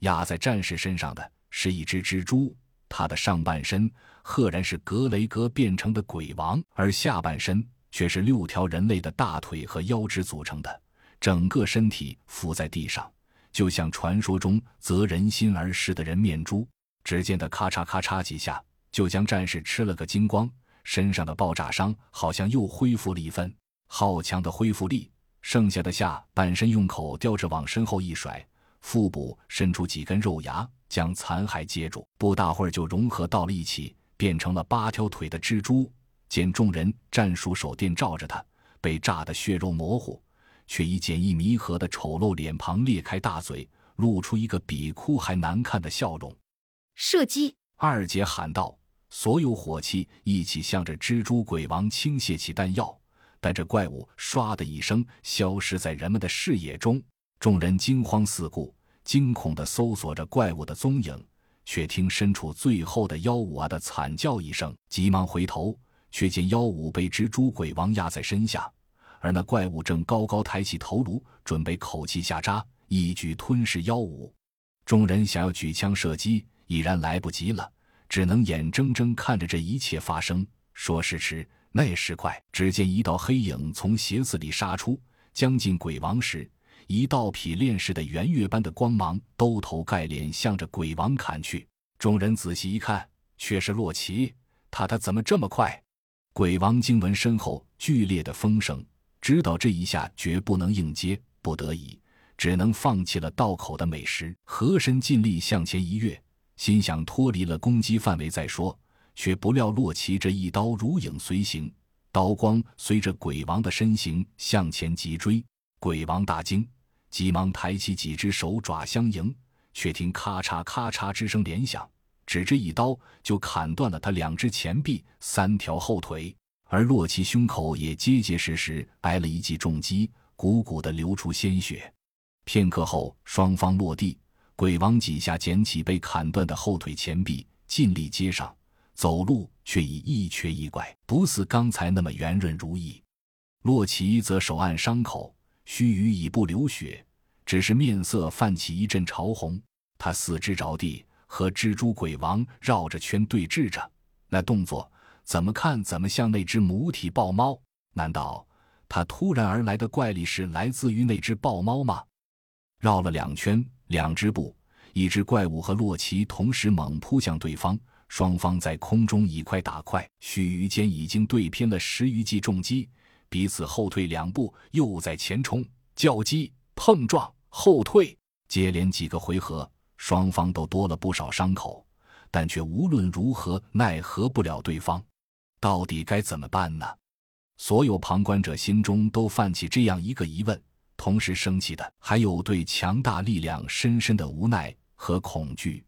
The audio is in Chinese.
压在战士身上的是一只蜘蛛，它的上半身赫然是格雷格变成的鬼王，而下半身却是6条人类的大腿和腰肢组成的，整个身体伏在地上，就像传说中择人心而食的人面猪。只见得咔嚓咔嚓几下，就将战士吃了个精光，身上的爆炸伤好像又恢复了一分。好强的恢复力，剩下的下半身用口叼着往身后一甩，腹部伸出几根肉芽将残骸接住，不大会儿就融合到了一起，变成了8条腿的蜘蛛。见众人战术手电照着他，被炸得血肉模糊，却以简易弥合的丑陋脸庞裂开大嘴，露出一个比哭还难看的笑容。射击！二姐喊道，所有火器一起向着蜘蛛鬼王倾泻起弹药，但这怪物唰的一声消失在人们的视野中。众人惊慌四顾，惊恐地搜索着怪物的踪影，却听身处最后的妖舞啊的惨叫一声，急忙回头，却见妖舞被蜘蛛鬼王压在身下，而那怪物正高高抬起头颅，准备口气下扎，一举吞噬妖舞。众人想要举枪射击，已然来不及了，只能眼睁睁看着这一切发生。说时迟，那时快，只见一道黑影从鞋子里杀出，将近鬼王时，一道劈炼似的圆月般的光芒兜头盖脸向着鬼王砍去。众人仔细一看，却是洛奇，他怎么这么快？鬼王惊闻身后剧烈的风声，知道这一下绝不能应接，不得已只能放弃了道口的美食，合身尽力向前一跃，心想脱离了攻击范围再说，却不料洛奇这一刀如影随形，刀光随着鬼王的身形向前急追。鬼王大惊，急忙抬起几只手爪相迎，却听咔嚓咔嚓之声连响，只这一刀就砍断了他2只前臂、3条后腿，而洛奇胸口也结结实实挨了一记重击，鼓鼓地流出鲜血。片刻后双方落地，鬼王几下捡起被砍断的后腿前臂，尽力接上，走路却已一瘸一拐，不似刚才那么圆润如意。洛奇则手按伤口，须臾已不流血，只是面色泛起一阵潮红，他四肢着地，和蜘蛛鬼王绕着圈对峙着，那动作怎么看怎么像那只母体豹猫。难道他突然而来的怪力是来自于那只豹猫吗？绕了2圈，2只步，一只怪物和洛奇同时猛扑向对方，双方在空中一块打快，须臾间已经对拼了10余记重击，彼此后退2步，又在前冲，较击、碰撞、后退，接连几个回合，双方都多了不少伤口，但却无论如何奈何不了对方。到底该怎么办呢？所有旁观者心中都泛起这样一个疑问，同时升起的还有对强大力量深深的无奈和恐惧。